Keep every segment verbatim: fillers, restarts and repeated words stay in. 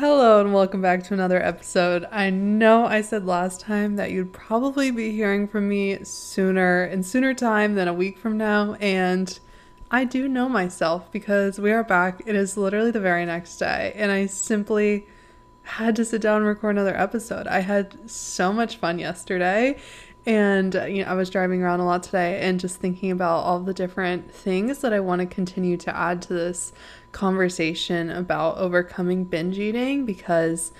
Hello and welcome back to another episode. I know I said last time that you'd probably be hearing from me sooner in sooner time than a week from now, and I do know myself because we are back. It is literally the very next day, and I simply had to sit down and record another episode. I had so much fun yesterday, and you know, I was driving around a lot today and just thinking about all the different things that I want to continue to add to this conversation about overcoming binge eating, because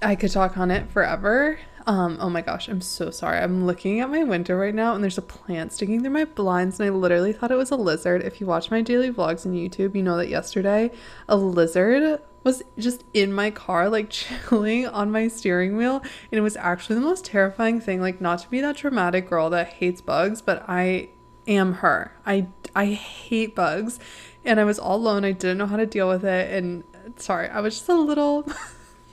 I could talk on it forever. Um, oh my gosh, I'm so sorry. I'm looking at my window right now and there's a plant sticking through my blinds, and I literally thought it was a lizard. If you watch my daily vlogs on YouTube, you know that yesterday a lizard was just in my car, like chilling on my steering wheel, and it was actually the most terrifying thing. Like, not to be that dramatic girl that hates bugs, but I am her. I, I hate bugs, and I was all alone. I didn't know how to deal with it, and sorry, I was just a little...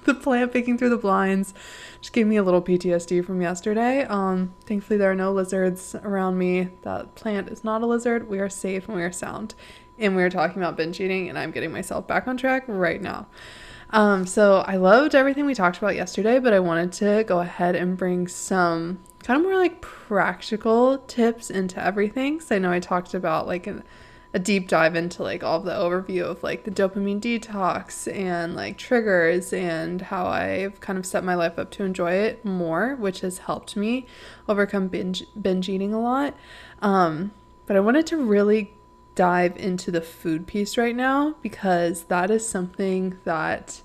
The plant picking through the blinds just gave me a little P T S D from yesterday. Um, thankfully, there are no lizards around me. That plant is not a lizard. We are safe and we are sound. And we are talking about binge eating, and I'm getting myself back on track right now. Um, so I loved everything we talked about yesterday, but I wanted to go ahead and bring some kind of more like practical tips into everything. So I know I talked about like an a deep dive into like all the overview of like the dopamine detox and like triggers and how I've kind of set my life up to enjoy it more, which has helped me overcome binge binge eating a lot. Um, but I wanted to really dive into the food piece right now, because that is something that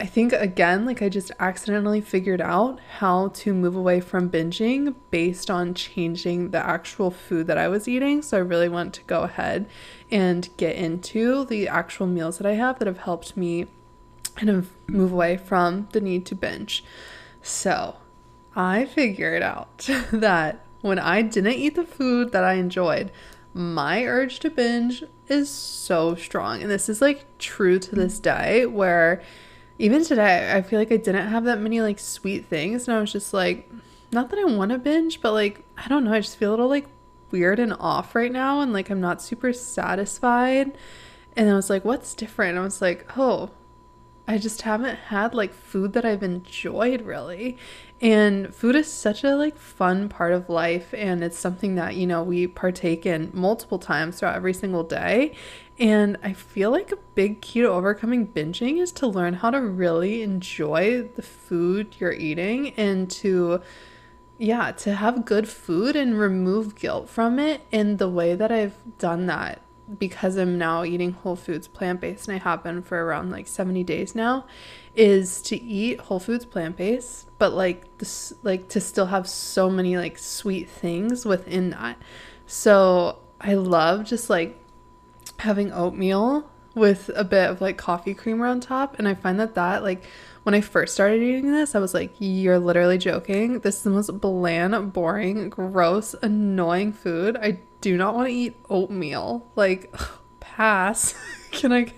I think, again, like I just accidentally figured out how to move away from binging based on changing the actual food that I was eating. So I really want to go ahead and get into the actual meals that I have that have helped me kind of move away from the need to binge. So I figured out that when I didn't eat the food that I enjoyed, my urge to binge is so strong. And this is like true to this day, where even today, I feel like I didn't have that many like sweet things, and I was just like, not that I want to binge, but like, I don't know, I just feel a little like weird and off right now, and like I'm not super satisfied. And I was like, what's different? I was like, oh, I just haven't had like food that I've enjoyed, really. And food is such a like fun part of life, and it's something that, you know, we partake in multiple times throughout every single day. And I feel like a big key to overcoming binging is to learn how to really enjoy the food you're eating, and to, yeah, to have good food and remove guilt from it. And the way that I've done that, because I'm now eating whole foods plant-based, and I have been for around like seventy days now, is to eat whole foods plant-based, but like this, like to still have so many like sweet things within that. So I love just like having oatmeal with a bit of like coffee creamer on top. And I find that that like when I first started eating this, I was like, you're literally joking. This is the most bland, boring, gross, annoying food. I do not want to eat oatmeal. Like, pass. Can I,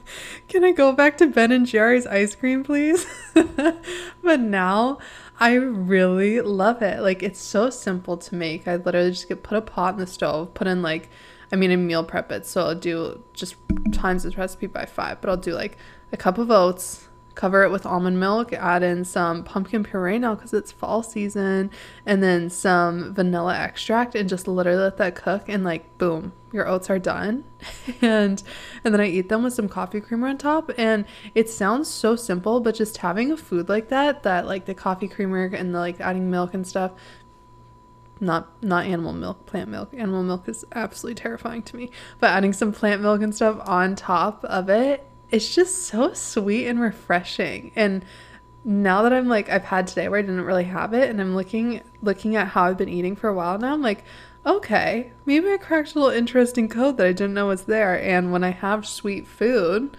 can I go back to Ben and Jerry's ice cream, please? But now I really love it. Like, it's so simple to make. I literally just get put a pot in the stove, put in like, I mean, I meal prep it, so I'll do just times this recipe by five, but I'll do like a cup of oats, cover it with almond milk, add in some pumpkin puree now because it's fall season, and then some vanilla extract, and just literally let that cook, and like, boom, your oats are done. and and then I eat them with some coffee creamer on top. And it sounds so simple, but just having a food like that, that like the coffee creamer and the like adding milk and stuff, not not animal milk, plant milk. Animal milk is absolutely terrifying to me. But adding some plant milk and stuff on top of it, it's just so sweet and refreshing. And now that I'm like, I've had today where I didn't really have it, and I'm looking looking at how I've been eating for a while now, I'm like, okay, maybe I cracked a little interesting code that I didn't know was there. And when I have sweet food,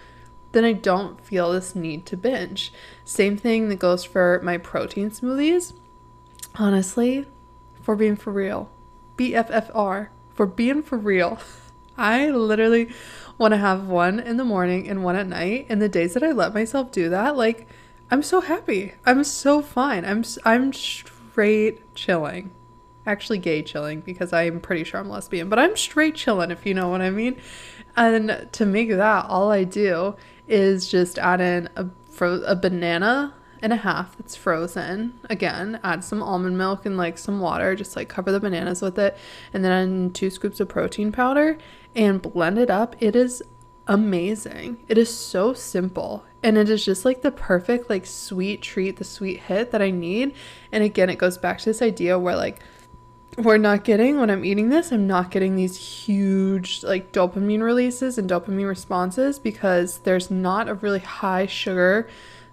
then I don't feel this need to binge. Same thing that goes for my protein smoothies. Honestly, for being for real, B F F R, for being for real, I literally want to have one in the morning and one at night. And the days that I let myself do that, like, I'm so happy. I'm so fine. I'm I'm straight chilling. Actually gay chilling, because I am pretty sure I'm lesbian, but I'm straight chilling, if you know what I mean. And to make that, all I do is just add in a, fro- a banana and a half that's frozen. Again, add some almond milk and like some water, just like cover the bananas with it, and then two scoops of protein powder and blend it up. It is amazing. It is so simple, and it is just like the perfect like sweet treat, the sweet hit that I need. And again, it goes back to this idea where like we're not getting, when I'm eating this, I'm not getting these huge like dopamine releases and dopamine responses because there's not a really high sugar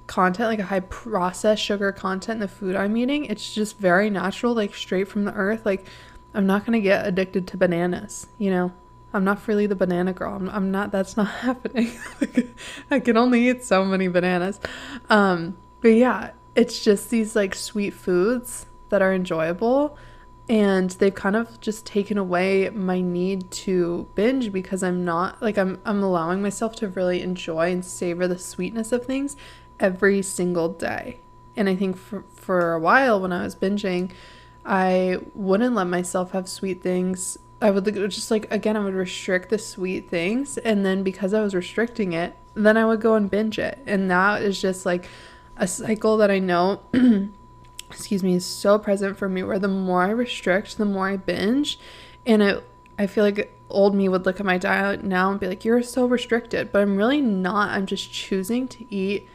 content, like a high processed sugar content in the food I'm eating. It's just very natural, like straight from the earth. Like I'm not going to get addicted to bananas, you know? I'm not really the banana girl. I'm, I'm not, that's not happening. I can only eat so many bananas. Um, but yeah, it's just these like sweet foods that are enjoyable, and they've kind of just taken away my need to binge because I'm not like, I'm, I'm allowing myself to really enjoy and savor the sweetness of things every single day. And I think for, for a while when I was binging, I wouldn't let myself have sweet things. I would just like, again, I would restrict the sweet things. And then because I was restricting it, then I would go and binge it. And that is just like a cycle that I know, excuse me, is so present for me, where the more I restrict, the more I binge. And it, I feel like old me would look at my diet now and be like, you're so restricted, but I'm really not. I'm just choosing to eat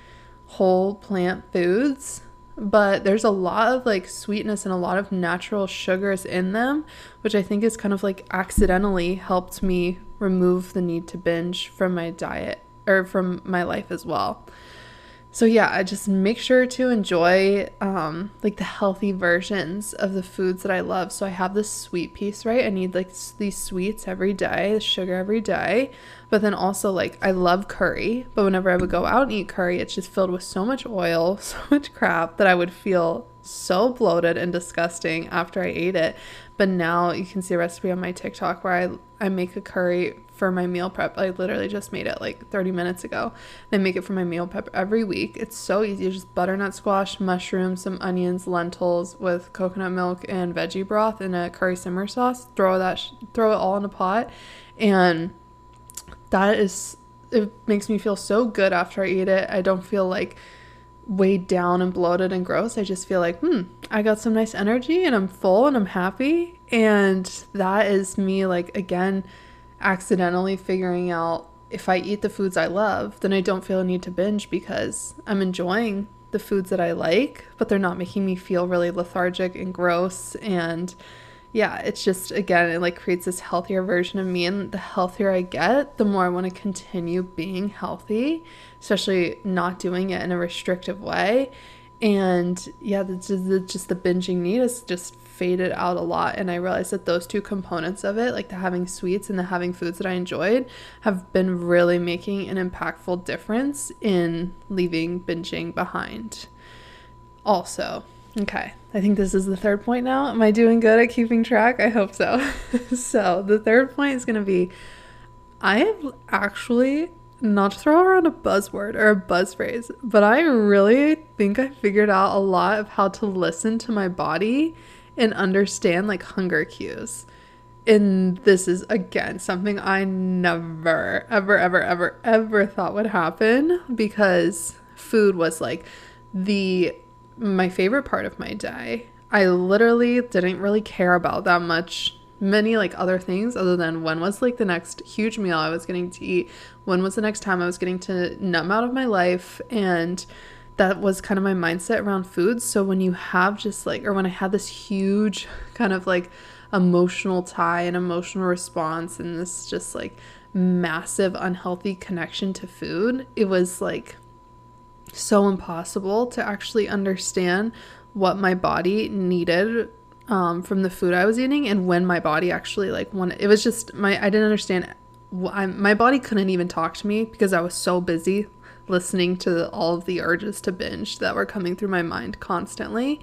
whole plant foods. But there's a lot of like sweetness and a lot of natural sugars in them, which I think is kind of like accidentally helped me remove the need to binge from my diet or from my life as well. So yeah, I just make sure to enjoy um, like the healthy versions of the foods that I love. So I have this sweet piece, right? I need like these sweets every day, the sugar every day. But then also like I love curry, but whenever I would go out and eat curry, it's just filled with so much oil, so much crap that I would feel so bloated and disgusting after I ate it. But now you can see a recipe on my TikTok where I, I make a curry for my meal prep. I literally just made it like thirty minutes ago. And I make it for my meal prep every week. It's so easy. It's just butternut squash, mushrooms, some onions, lentils with coconut milk and veggie broth and a curry simmer sauce. Throw that, sh- throw it all in a pot. And that is, it makes me feel so good after I eat it. I don't feel like weighed down and bloated and gross. I just feel like, hmm, I got some nice energy and I'm full and I'm happy. And that is me like, again, accidentally figuring out if I eat the foods I love, then I don't feel a need to binge because I'm enjoying the foods that I like, but they're not making me feel really lethargic and gross. And yeah, it's just, again, it like creates this healthier version of me. And the healthier I get, the more I want to continue being healthy, especially not doing it in a restrictive way. And yeah, the, the, just the binging need has just faded out a lot. And I realized that those two components of it, like the having sweets and the having foods that I enjoyed, have been really making an impactful difference in leaving binging behind. Also, okay, I think this is the third point now. Am I doing good at keeping track? I hope so. So the third point is going to be, I have actually, not to throw around a buzzword or a buzz phrase, but I really think I figured out a lot of how to listen to my body and understand like hunger cues. And this is, again, something I never, ever, ever, ever, ever thought would happen, because food was like the, my favorite part of my day. I literally didn't really care about that much many like other things other than when was like the next huge meal I was getting to eat, when was the next time I was getting to numb out of my life. And that was kind of my mindset around food. So when you have just like, or when I had this huge kind of like emotional tie and emotional response and this just like massive unhealthy connection to food, it was like so impossible to actually understand what my body needed Um, from the food I was eating, and when my body actually like wanted. It was just my, I didn't understand. I, my body couldn't even talk to me because I was so busy listening to the, all of the urges to binge that were coming through my mind constantly.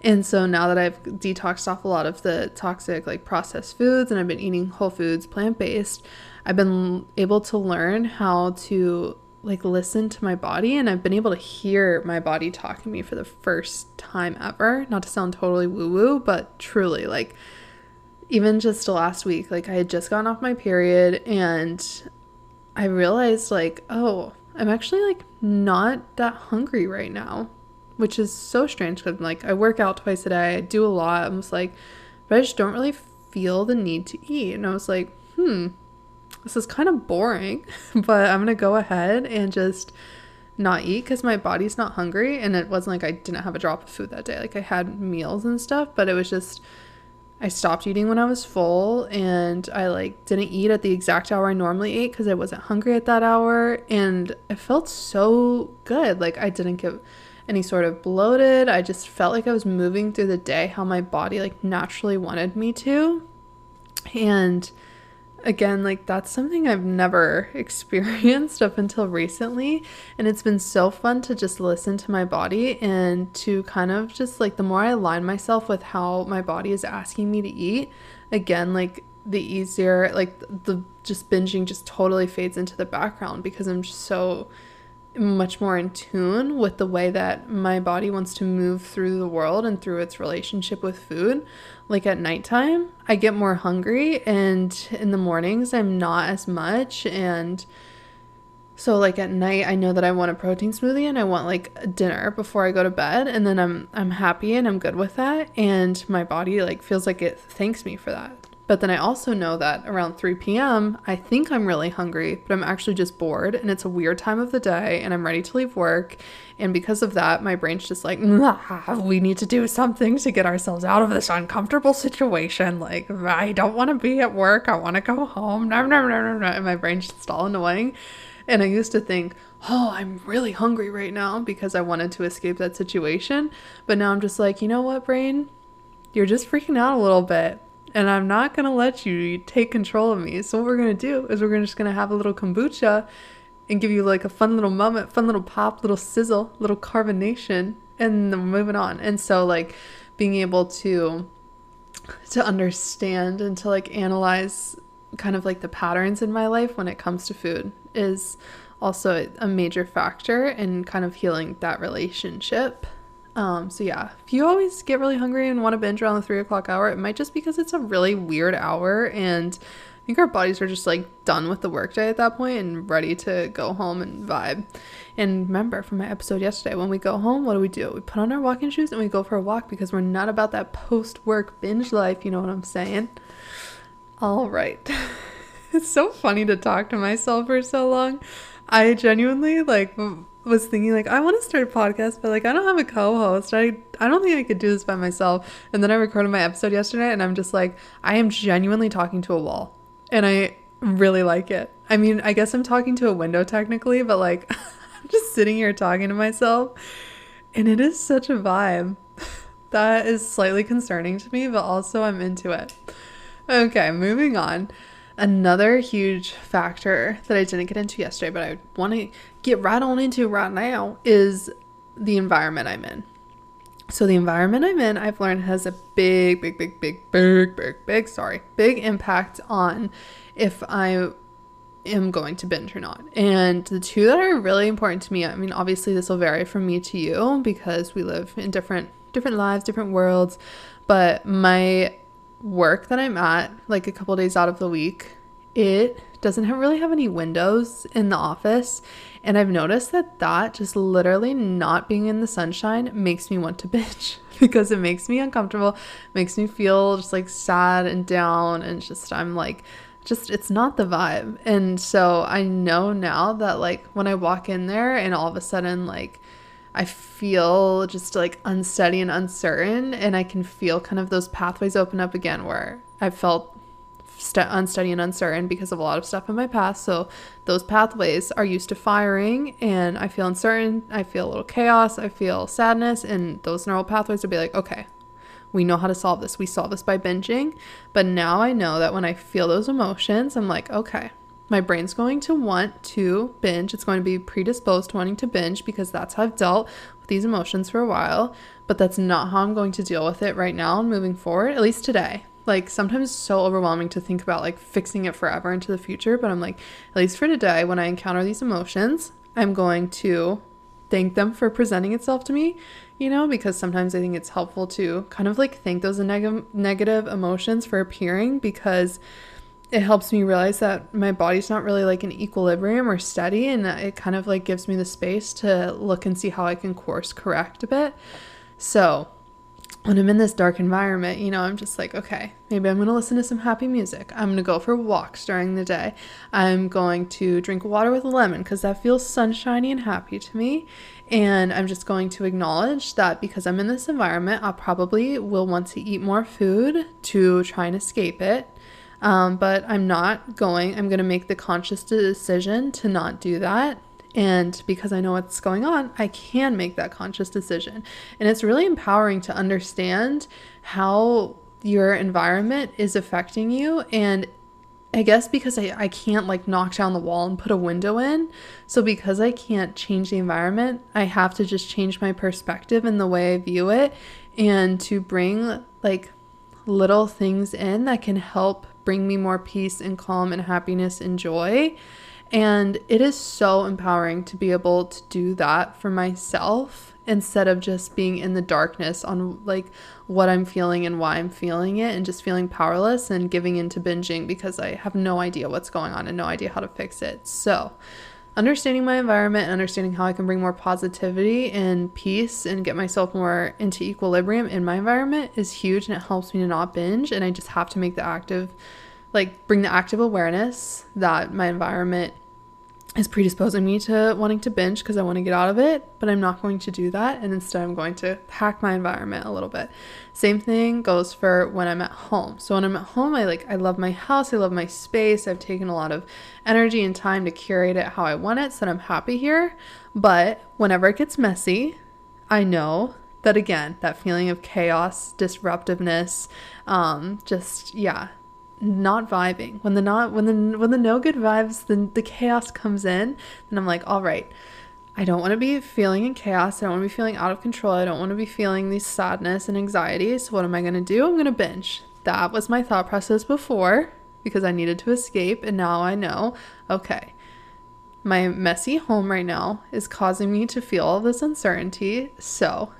And so now that I've detoxed off a lot of the toxic like processed foods and I've been eating whole foods, plant-based, I've been able to learn how to like listen to my body, and I've been able to hear my body talking to me for the first time ever. Not to sound totally woo-woo, but truly, like even just last week, like I had just gone off my period and I realized like, oh, I'm actually like not that hungry right now, which is so strange because I'm like, I work out twice a day, I do a lot. I was like, but I just don't really feel the need to eat. And I was like, hmm, this is kind of boring, but I'm gonna go ahead and just not eat because my body's not hungry. And it wasn't like I didn't have a drop of food that day. Like I had meals and stuff, but it was just, I stopped eating when I was full, and I like didn't eat at the exact hour I normally ate because I wasn't hungry at that hour, and it felt so good. Like I didn't get any sort of bloated. I just felt like I was moving through the day how my body like naturally wanted me to. And again, like that's something I've never experienced up until recently, and it's been so fun to just listen to my body and to kind of just like, the more I align myself with how my body is asking me to eat, again, like the easier, like the just binging just totally fades into the background because I'm just so much more in tune with the way that my body wants to move through the world and through its relationship with food. Like at nighttime, I get more hungry, and in the mornings I'm not as much. And so like at night, I know that I want a protein smoothie and I want like a dinner before I go to bed, and then I'm I'm happy and I'm good with that, and my body like feels like it thanks me for that. But then I also know that around three p.m., I think I'm really hungry, but I'm actually just bored, and it's a weird time of the day, and I'm ready to leave work. And because of that, my brain's just like, nah, we need to do something to get ourselves out of this uncomfortable situation. Like, I don't want to be at work. I want to go home. Nom, nom, nom, nom, nom. And my brain's just all annoying. And I used to think, oh, I'm really hungry right now because I wanted to escape that situation. But now I'm just like, you know what, brain? You're just freaking out a little bit. And I'm not going to let you take control of me. So what we're going to do is we're gonna just going to have a little kombucha and give you like a fun little moment, fun little pop, little sizzle, little carbonation, and then moving on. And so like being able to, to understand and to like analyze kind of like the patterns in my life when it comes to food is also a major factor in kind of healing that relationship. Um, so yeah, if you always get really hungry and want to binge around the three o'clock hour, it might just because it's a really weird hour, and I think our bodies are just like done with the workday at that point and ready to go home and vibe. And remember from my episode yesterday, when we go home, what do we do? We put on our walking shoes and we go for a walk because we're not about that post-work binge life. You know what I'm saying? All right. It's so funny to talk to myself for so long. I genuinely like... was thinking like, I want to start a podcast, but like, I don't have a co-host. I, I don't think I could do this by myself. And then I recorded my episode yesterday, and I'm just like, I am genuinely talking to a wall, and I really like it. I mean, I guess I'm talking to a window technically, but like, I'm just sitting here talking to myself, and it is such a vibe. That is slightly concerning to me, but also I'm into it. Okay, moving on. Another huge factor that I didn't get into yesterday, but I want to get right on into right now, is the environment I'm in. So the environment I'm in, I've learned, has a big, big, big, big, big, big, big, sorry, big impact on if I am going to binge or not. And the two that are really important to me, I mean, obviously this will vary from me to you because we live in different, different lives, different worlds, but my work that I'm at, like a couple days out of the week, it doesn't have really have any windows in the office, and I've noticed that that just literally not being in the sunshine makes me want to binge because it makes me uncomfortable, makes me feel just like sad and down, and just I'm like, just it's not the vibe. And so I know now that like when I walk in there and all of a sudden like I feel just like unsteady and uncertain, and I can feel kind of those pathways open up again where I felt st- unsteady and uncertain because of a lot of stuff in my past. So those pathways are used to firing, and I feel uncertain, I feel a little chaos, I feel sadness, and those neural pathways would be like, okay, we know how to solve this. We solve this by binging. But now I know that when I feel those emotions, I'm like, okay, my brain's going to want to binge. It's going to be predisposed to wanting to binge because that's how I've dealt with these emotions for a while, but that's not how I'm going to deal with it right now and moving forward, at least today. Like sometimes it's so overwhelming to think about like fixing it forever into the future, but I'm like, at least for today, when I encounter these emotions, I'm going to thank them for presenting itself to me, you know, because sometimes I think it's helpful to kind of like thank those neg- negative emotions for appearing, because it helps me realize that my body's not really like in equilibrium or steady, and it kind of like gives me the space to look and see how I can course correct a bit. So when I'm in this dark environment, you know, I'm just like, okay, maybe I'm going to listen to some happy music. I'm going to go for walks during the day. I'm going to drink water with a lemon because that feels sunshiny and happy to me. And I'm just going to acknowledge that because I'm in this environment, I probably will want to eat more food to try and escape it. Um, but I'm not going, I'm going to make the conscious decision to not do that. And because I know what's going on, I can make that conscious decision. And it's really empowering to understand how your environment is affecting you. And I guess because I, I can't like knock down the wall and put a window in. So because I can't change the environment, I have to just change my perspective and the way I view it, and to bring like little things in that can help bring me more peace and calm and happiness and joy. And it is so empowering to be able to do that for myself instead of just being in the darkness on like what I'm feeling and why I'm feeling it, and just feeling powerless and giving into binging because I have no idea what's going on and no idea how to fix it. So understanding my environment and understanding how I can bring more positivity and peace and get myself more into equilibrium in my environment is huge, and it helps me to not binge. And I just have to make the active, like bring the active awareness that my environment is predisposing me to wanting to binge because I want to get out of it, but I'm not going to do that. And instead I'm going to hack my environment a little bit. Same thing goes for when I'm at home. So when I'm at home, I like, I love my house. I love my space. I've taken a lot of energy and time to curate it how I want it, so that I'm happy here. But whenever it gets messy, I know that again, that feeling of chaos, disruptiveness, um, just, yeah. Not vibing. When the not when the when the no good vibes, then the chaos comes in, and I'm like, all right, I don't want to be feeling in chaos. I don't want to be feeling out of control. I don't want to be feeling these sadness and anxiety. So what am I going to do? I'm going to binge. That was my thought process before because I needed to escape, and now I know, okay, my messy home right now is causing me to feel all this uncertainty. So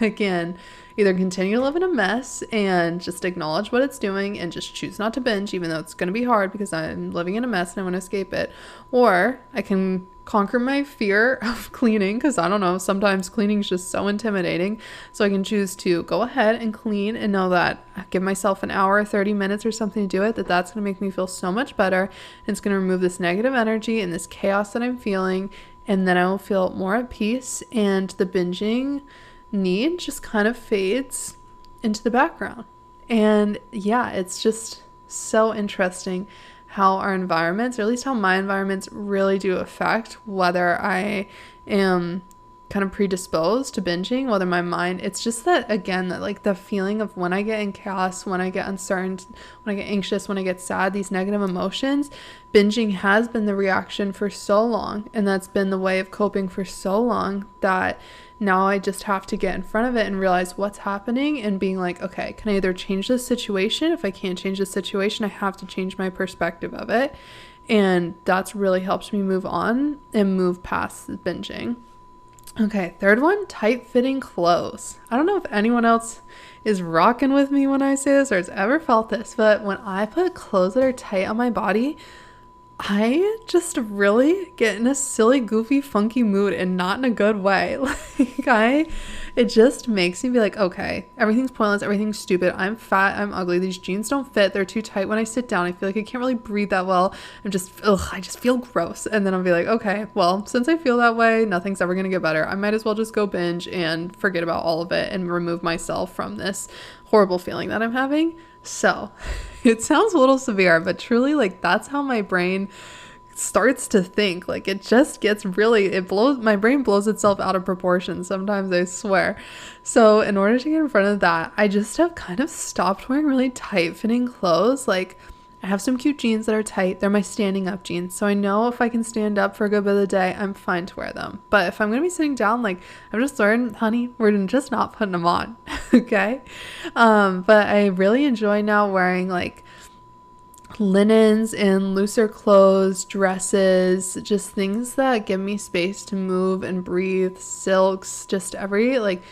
again, either continue to live in a mess and just acknowledge what it's doing and just choose not to binge, even though it's going to be hard because I'm living in a mess and I want to escape it. Or I can conquer my fear of cleaning because I don't know, sometimes cleaning is just so intimidating. So I can choose to go ahead and clean and know that I give myself an hour, thirty minutes or something to do it, that that's going to make me feel so much better. And it's going to remove this negative energy and this chaos that I'm feeling. And then I will feel more at peace, and the binging need just kind of fades into the background. And yeah, it's just so interesting how our environments, or at least how my environments, really do affect whether I am kind of predisposed to binging, whether my mind, it's just that again, that like the feeling of when I get in chaos, when I get uncertain, when I get anxious, when I get sad, these negative emotions, binging has been the reaction for so long. And that's been the way of coping for so long that now I just have to get in front of it and realize what's happening and being like, okay, can I either change this situation? If I can't change the situation, I have to change my perspective of it. And that's really helped me move on and move past the binging. Okay, third one, tight-fitting clothes. I don't know if anyone else is rocking with me when I say this or has ever felt this, but when I put clothes that are tight on my body, I just really get in a silly, goofy, funky mood, and not in a good way. Like I, it just makes me be like, okay, everything's pointless. Everything's stupid. I'm fat. I'm ugly. These jeans don't fit. They're too tight when I sit down. I feel like I can't really breathe that well. I'm just, ugh, I just feel gross. And then I'll be like, okay, well, since I feel that way, nothing's ever going to get better. I might as well just go binge and forget about all of it and remove myself from this horrible feeling that I'm having. So it sounds a little severe, but truly, like, that's how my brain starts to think. Like, it just gets really, it blows, my brain blows itself out of proportion sometimes, I swear. So in order to get in front of that, I just have kind of stopped wearing really tight fitting clothes. Like, I have some cute jeans that are tight. They're my standing up jeans. So I know if I can stand up for a good bit of the day, I'm fine to wear them. But if I'm going to be sitting down, like, I'm just learning, honey, we're just not putting them on. Okay. Um, but I really enjoy now wearing like linens and looser clothes, dresses, just things that give me space to move and breathe, silks, just every, like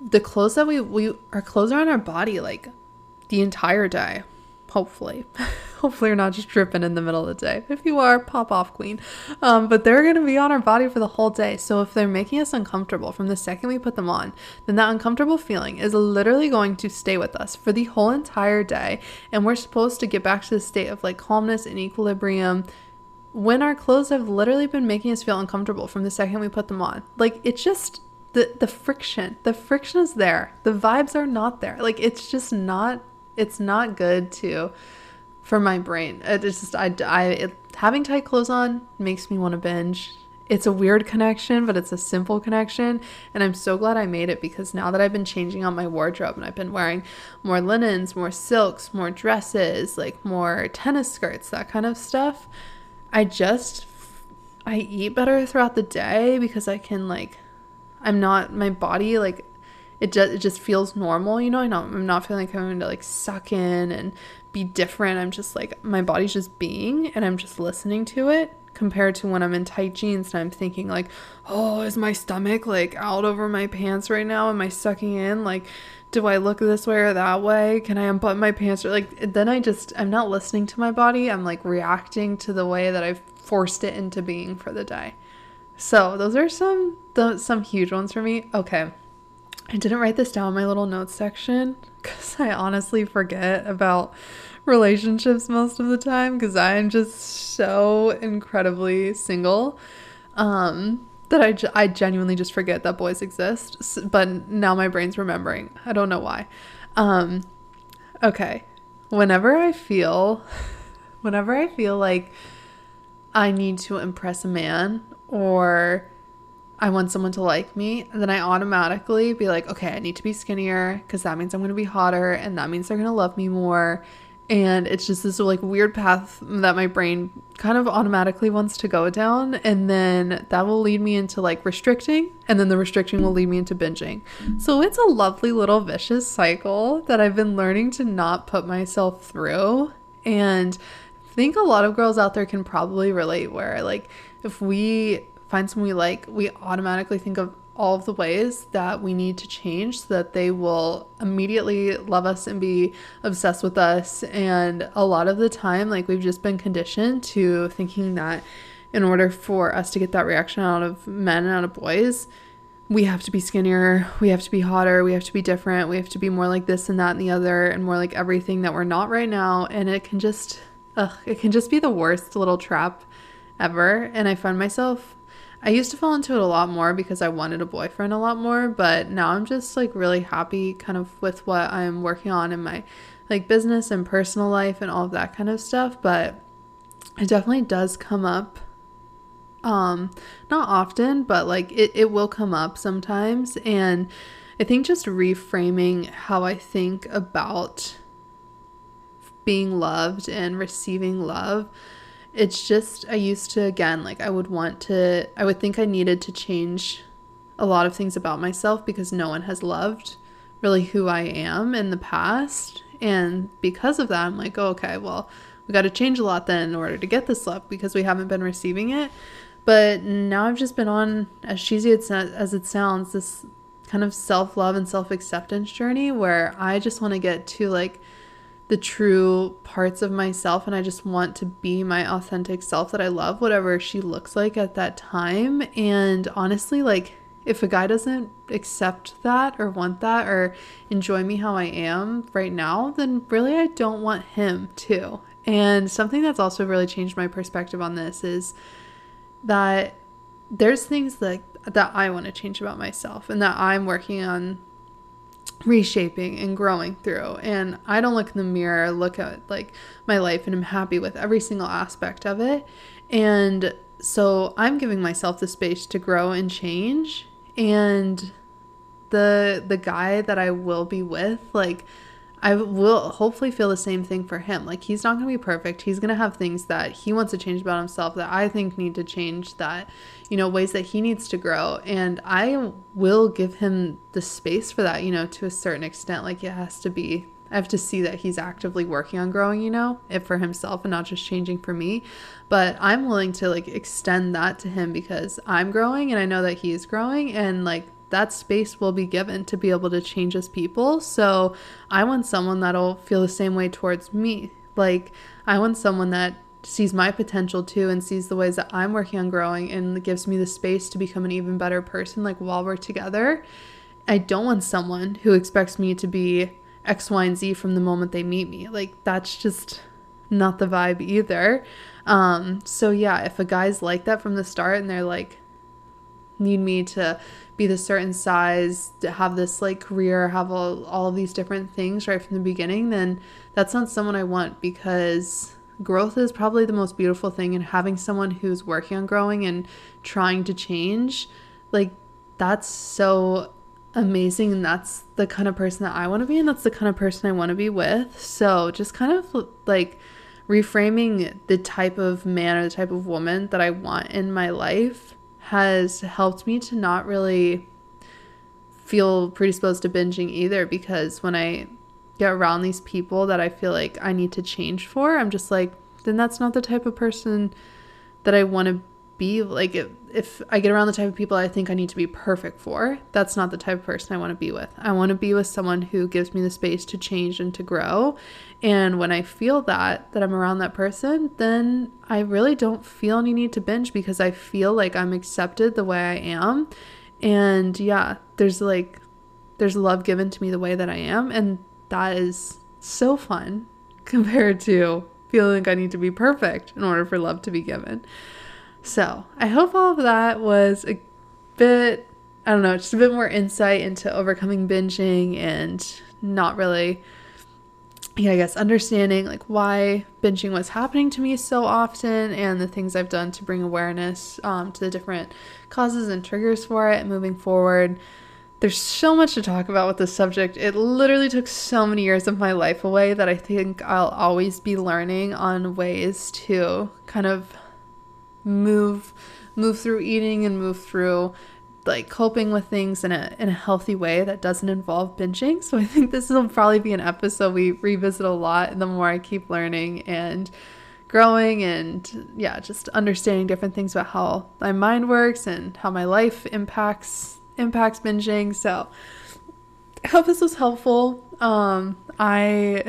the clothes that we, we, our clothes are on our body, like the entire day. Hopefully, Hopefully you're not just dripping in the middle of the day. If you are, pop off, queen. Um, but they're going to be on our body for the whole day. So if they're making us uncomfortable from the second we put them on, then that uncomfortable feeling is literally going to stay with us for the whole entire day. And we're supposed to get back to the state of like calmness and equilibrium when our clothes have literally been making us feel uncomfortable from the second we put them on. Like, it's just the, the friction, the friction is there. The vibes are not there. Like, it's just not, it's not good to... for my brain. It's just, I, I, it, having tight clothes on makes me want to binge. It's a weird connection, but it's a simple connection. And I'm so glad I made it, because now that I've been changing out my wardrobe and I've been wearing more linens, more silks, more dresses, like more tennis skirts, that kind of stuff, I just, I eat better throughout the day because I can like, I'm not, my body, like, It just, it just feels normal, you know? I'm not, I'm not feeling like I'm going to, like, suck in and be different. I'm just, like, my body's just being, and I'm just listening to it, compared to when I'm in tight jeans and I'm thinking, like, oh, is my stomach, like, out over my pants right now? Am I sucking in? Like, do I look this way or that way? Can I unbutton my pants? Or, like, then I just, I'm not listening to my body. I'm, like, reacting to the way that I've forced it into being for the day. So those are some, th- some huge ones for me. Okay. I didn't write this down in my little notes section because I honestly forget about relationships most of the time because I am just so incredibly single um, that I, I genuinely just forget that boys exist. But now my brain's remembering. I don't know why. Um, okay. Whenever I feel, whenever I feel like I need to impress a man or I want someone to like me, and then I automatically be like, okay, I need to be skinnier because that means I'm going to be hotter and that means they're going to love me more. And it's just this like weird path that my brain kind of automatically wants to go down. And then that will lead me into like restricting, and then the restricting will lead me into binging. So it's a lovely little vicious cycle that I've been learning to not put myself through. And I think a lot of girls out there can probably relate, where like if we find someone we like, we automatically think of all of the ways that we need to change so that they will immediately love us and be obsessed with us. And a lot of the time, like, we've just been conditioned to thinking that in order for us to get that reaction out of men and out of boys, we have to be skinnier, we have to be hotter, we have to be different, we have to be more like this and that and the other, and more like everything that we're not right now. And it can just, ugh, it can just be the worst little trap ever. And I find myself, I used to fall into it a lot more because I wanted a boyfriend a lot more, but now I'm just like really happy kind of with what I'm working on in my like business and personal life and all of that kind of stuff. But it definitely does come up, um, not often, but like it, it will come up sometimes. And I think just reframing how I think about being loved and receiving love. It's just, I used to, again, like I would want to, I would think I needed to change a lot of things about myself because no one has loved really who I am in the past. And because of that, I'm like, oh, okay, well, we got to change a lot then in order to get this love because we haven't been receiving it. But now I've just been on, as cheesy as it sounds, this kind of self-love and self-acceptance journey where I just want to get to like the true parts of myself, and I just want to be my authentic self that I love, whatever she looks like at that time. And honestly, like if a guy doesn't accept that or want that or enjoy me how I am right now, then really I don't want him to. And something that's also really changed my perspective on this is that there's things that that I want to change about myself and that I'm working on reshaping and growing through. And I don't look in the mirror, look at like my life, and I'm happy with every single aspect of it. And so I'm giving myself the space to grow and change. And the the guy that I will be with, like I will hopefully feel the same thing for him. Like he's not going to be perfect. He's going to have things that he wants to change about himself that I think need to change, that, you know, ways that he needs to grow. And I will give him the space for that, you know, to a certain extent. Like it has to be, I have to see that he's actively working on growing, you know, it for himself and not just changing for me. But I'm willing to like extend that to him because I'm growing and I know that he is growing, and like that space will be given to be able to change as people. So I want someone that'll feel the same way towards me. Like I want someone that sees my potential too and sees the ways that I'm working on growing and gives me the space to become an even better person, like while we're together. I don't want someone who expects me to be X, Y, and Z from the moment they meet me. Like, that's just not the vibe either. Um, so yeah, if a guy's like that from the start and they're like, need me to be this certain size, to have this like career, have all, all of these different things right from the beginning, then that's not someone I want, because growth is probably the most beautiful thing, and having someone who's working on growing and trying to change, like, that's so amazing, and that's the kind of person that I want to be, and that's the kind of person I want to be with. So just kind of like reframing the type of man or the type of woman that I want in my life has helped me to not really feel predisposed to binging either, because when I get around these people that I feel like I need to change for, I'm just like, then that's not the type of person that I want to be. Like, if, if I get around the type of people I think I need to be perfect for, that's not the type of person I want to be with. I want to be with someone who gives me the space to change and to grow. And when I feel that, that I'm around that person, then I really don't feel any need to binge, because I feel like I'm accepted the way I am. And yeah, there's like, there's love given to me the way that I am. And that is so fun compared to feeling like I need to be perfect in order for love to be given. So I hope all of that was a bit, I don't know, just a bit more insight into overcoming binging and not really, yeah, I guess understanding like why binging was happening to me so often and the things I've done to bring awareness um, to the different causes and triggers for it moving forward. There's so much to talk about with this subject. It literally took so many years of my life away that I think I'll always be learning on ways to kind of move, move through eating and move through like coping with things in a, in a healthy way that doesn't involve binging. So I think this will probably be an episode we revisit a lot, and the more I keep learning and growing and yeah, just understanding different things about how my mind works and how my life impacts impacts binging. So I hope this was helpful. Um, I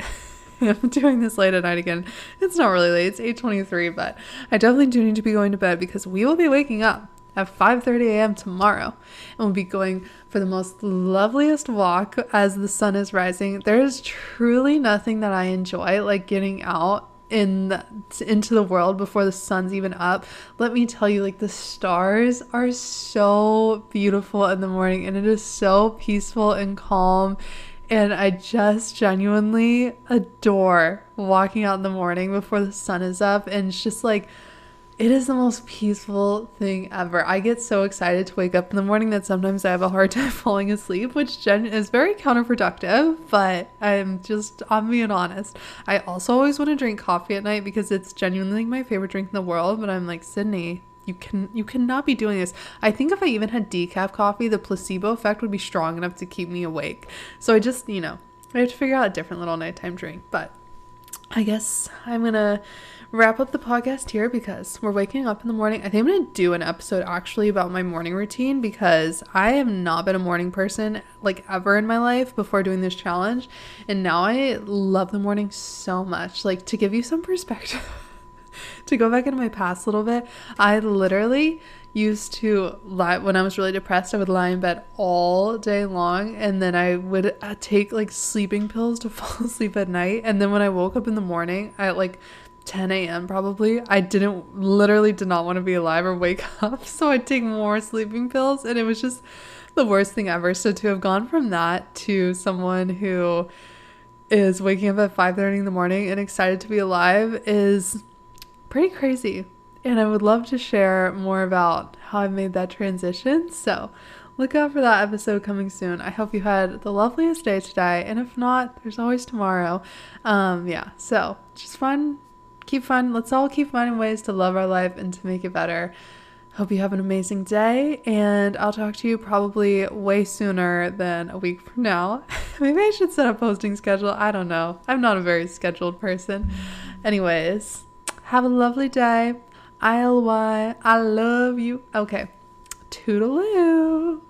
am doing this late at night again. It's not really late. It's eight twenty-three, but I definitely do need to be going to bed, because we will be waking up at five thirty a.m. tomorrow, and we'll be going for the most loveliest walk as the sun is rising. There is truly nothing that I enjoy like getting out in the, into the world before the sun's even up. Let me tell you, like, the stars are so beautiful in the morning, and it is so peaceful and calm, and I just genuinely adore walking out in the morning before the sun is up. And it's just like, it is the most peaceful thing ever. I get so excited to wake up in the morning that sometimes I have a hard time falling asleep, which gen- is very counterproductive, but I'm just, I'm being honest. I also always want to drink coffee at night because it's genuinely my favorite drink in the world, but I'm like, Sydney, you can, you cannot be doing this. I think if I even had decaf coffee, the placebo effect would be strong enough to keep me awake. So I just, you know, I have to figure out a different little nighttime drink, but I guess I'm going to wrap up the podcast here because we're waking up in the morning. I think I'm going to do an episode actually about my morning routine, because I have not been a morning person like ever in my life before doing this challenge. And now I love the morning so much. Like, to give you some perspective, to go back into my past a little bit, I literally used to lie when I was really depressed. I would lie in bed all day long, and then I would uh, take like sleeping pills to fall asleep at night. And then when I woke up in the morning at like ten a.m. probably, I didn't literally did not want to be alive or wake up, so I'd take more sleeping pills, and it was just the worst thing ever. So to have gone from that to someone who is waking up at five thirty in the morning and excited to be alive is pretty crazy, and I would love to share more about how I made that transition, so look out for that episode coming soon. I hope you had the loveliest day today, and if not, there's always tomorrow. Um yeah, so just fun Keep finding, let's all keep finding ways to love our life and to make it better. Hope you have an amazing day, and I'll talk to you probably way sooner than a week from now. Maybe I should set a posting schedule. I don't know. I'm not a very scheduled person. Anyways, have a lovely day. I L Y, I love you. Okay. Toodaloo.